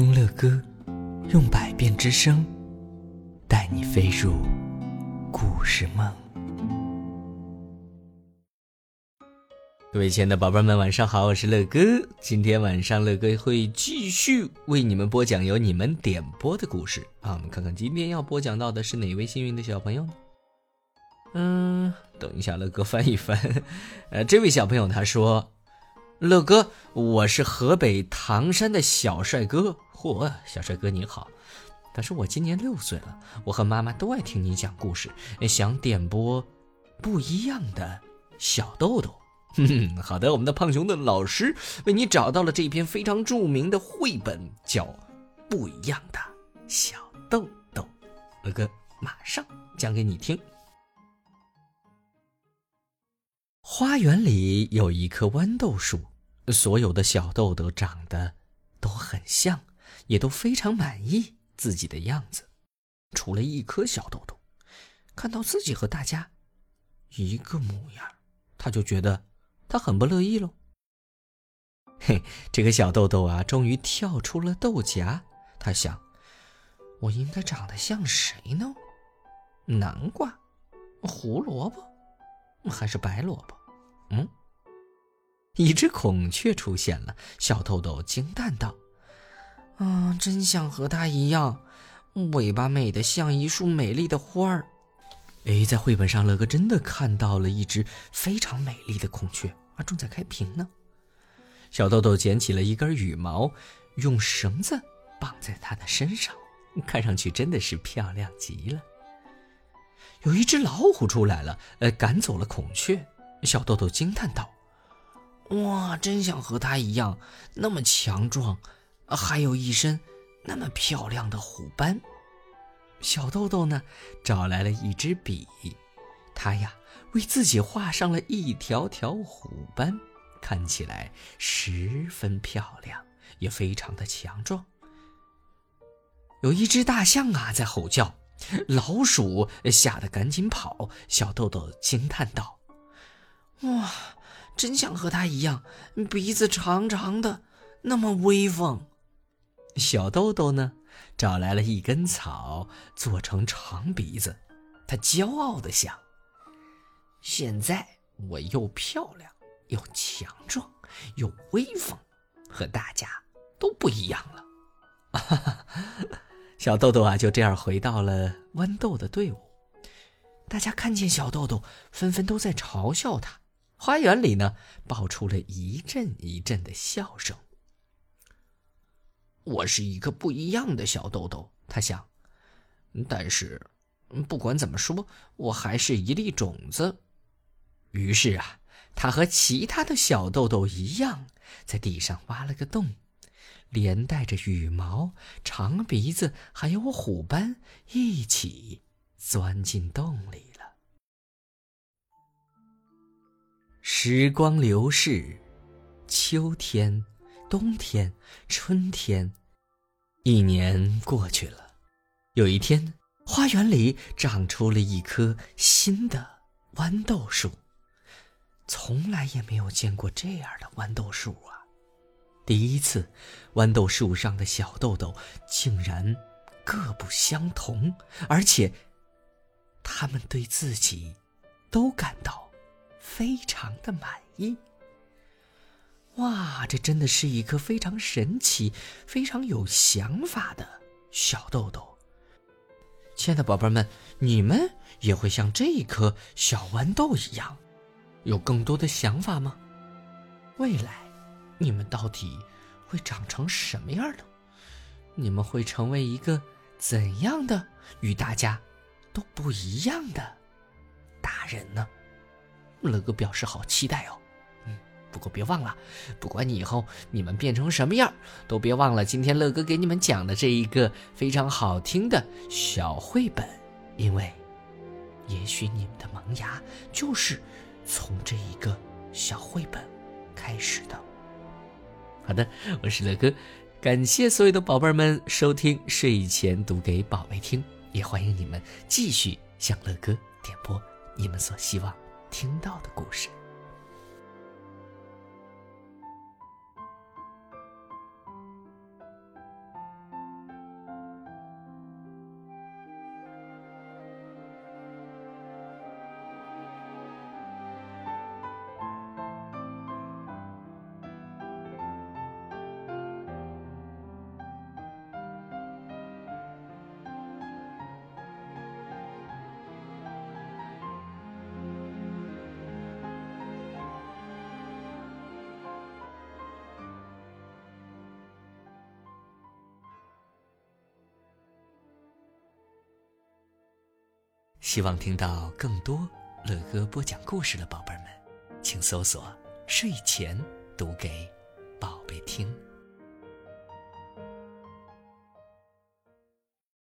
听乐歌，用百变之声带你飞入故事梦。各位亲爱的宝贝们，晚上好，我是乐哥。今天晚上乐哥会继续为你们播讲由你们点播的故事啊，我们看看今天要播讲到的是哪位幸运的小朋友呢？等一下乐哥翻一翻。这位小朋友他说，乐哥，我是河北唐山的小帅哥。嚯，小帅哥你好。他说我今年6岁了，我和妈妈都爱听你讲故事，想点播不一样的小豆豆。好的，我们的胖熊的老师为你找到了这篇非常著名的绘本，叫不一样的小豆豆。乐哥马上讲给你听。花园里有一棵豌豆树，所有的小豆豆长得都很像，也都非常满意自己的样子，除了一颗小豆豆，看到自己和大家一个模样，他就觉得他很不乐意喽。嘿，这个小豆豆啊，终于跳出了豆荚。他想，我应该长得像谁呢？南瓜、胡萝卜，还是白萝卜？一只孔雀出现了。小豆豆惊叹道：“真想和它一样，尾巴美得像一束美丽的花儿。”在绘本上乐哥真的看到了一只非常美丽的孔雀啊，正在开屏呢。小豆豆捡起了一根羽毛，用绳子绑在它的身上，看上去真的是漂亮极了。有一只老虎出来了，赶走了孔雀。小豆豆惊叹道：哇，真想和它一样，那么强壮，还有一身那么漂亮的虎斑。小豆豆呢，找来了一支笔，他呀为自己画上了一条条虎斑，看起来十分漂亮，也非常的强壮。有一只大象啊在吼叫，老鼠吓得赶紧跑。小豆豆惊叹道：哇，真想和它一样，鼻子长长的，那么威风。小豆豆呢找来了一根草做成长鼻子，他骄傲地想：现在我又漂亮又强壮又威风，和大家都不一样了。小豆豆啊就这样回到了豌豆的队伍。大家看见小豆豆纷纷都在嘲笑他，花园里呢爆出了一阵一阵的笑声。我是一个不一样的小豆豆，他想，但是不管怎么说，我还是一粒种子。于是啊，他和其他的小豆豆一样，在地上挖了个洞，连带着羽毛、长鼻子还有虎斑一起钻进洞里了。时光流逝，秋天、冬天、春天，一年过去了。有一天，花园里长出了一棵新的豌豆树，从来也没有见过这样的豌豆树啊！第一次，豌豆树上的小豆豆竟然各不相同，而且他们对自己都感到非常的满意。哇，这真的是一颗非常神奇、非常有想法的小豆豆。亲爱的宝贝们，你们也会像这一颗小豌豆一样，有更多的想法吗？未来，你们到底会长成什么样呢？你们会成为一个怎样的与大家都不一样的大人呢？乐哥表示好期待哦。不过别忘了，不管你以后你们变成什么样，都别忘了今天乐哥给你们讲的这一个非常好听的小绘本，因为也许你们的萌芽就是从这一个小绘本开始的。好的，我是乐哥，感谢所有的宝贝们收听睡前读给宝贝听，也欢迎你们继续向乐哥点播你们所希望听到的故事。希望听到更多乐哥播讲故事的宝贝们，请搜索睡前读给宝贝听。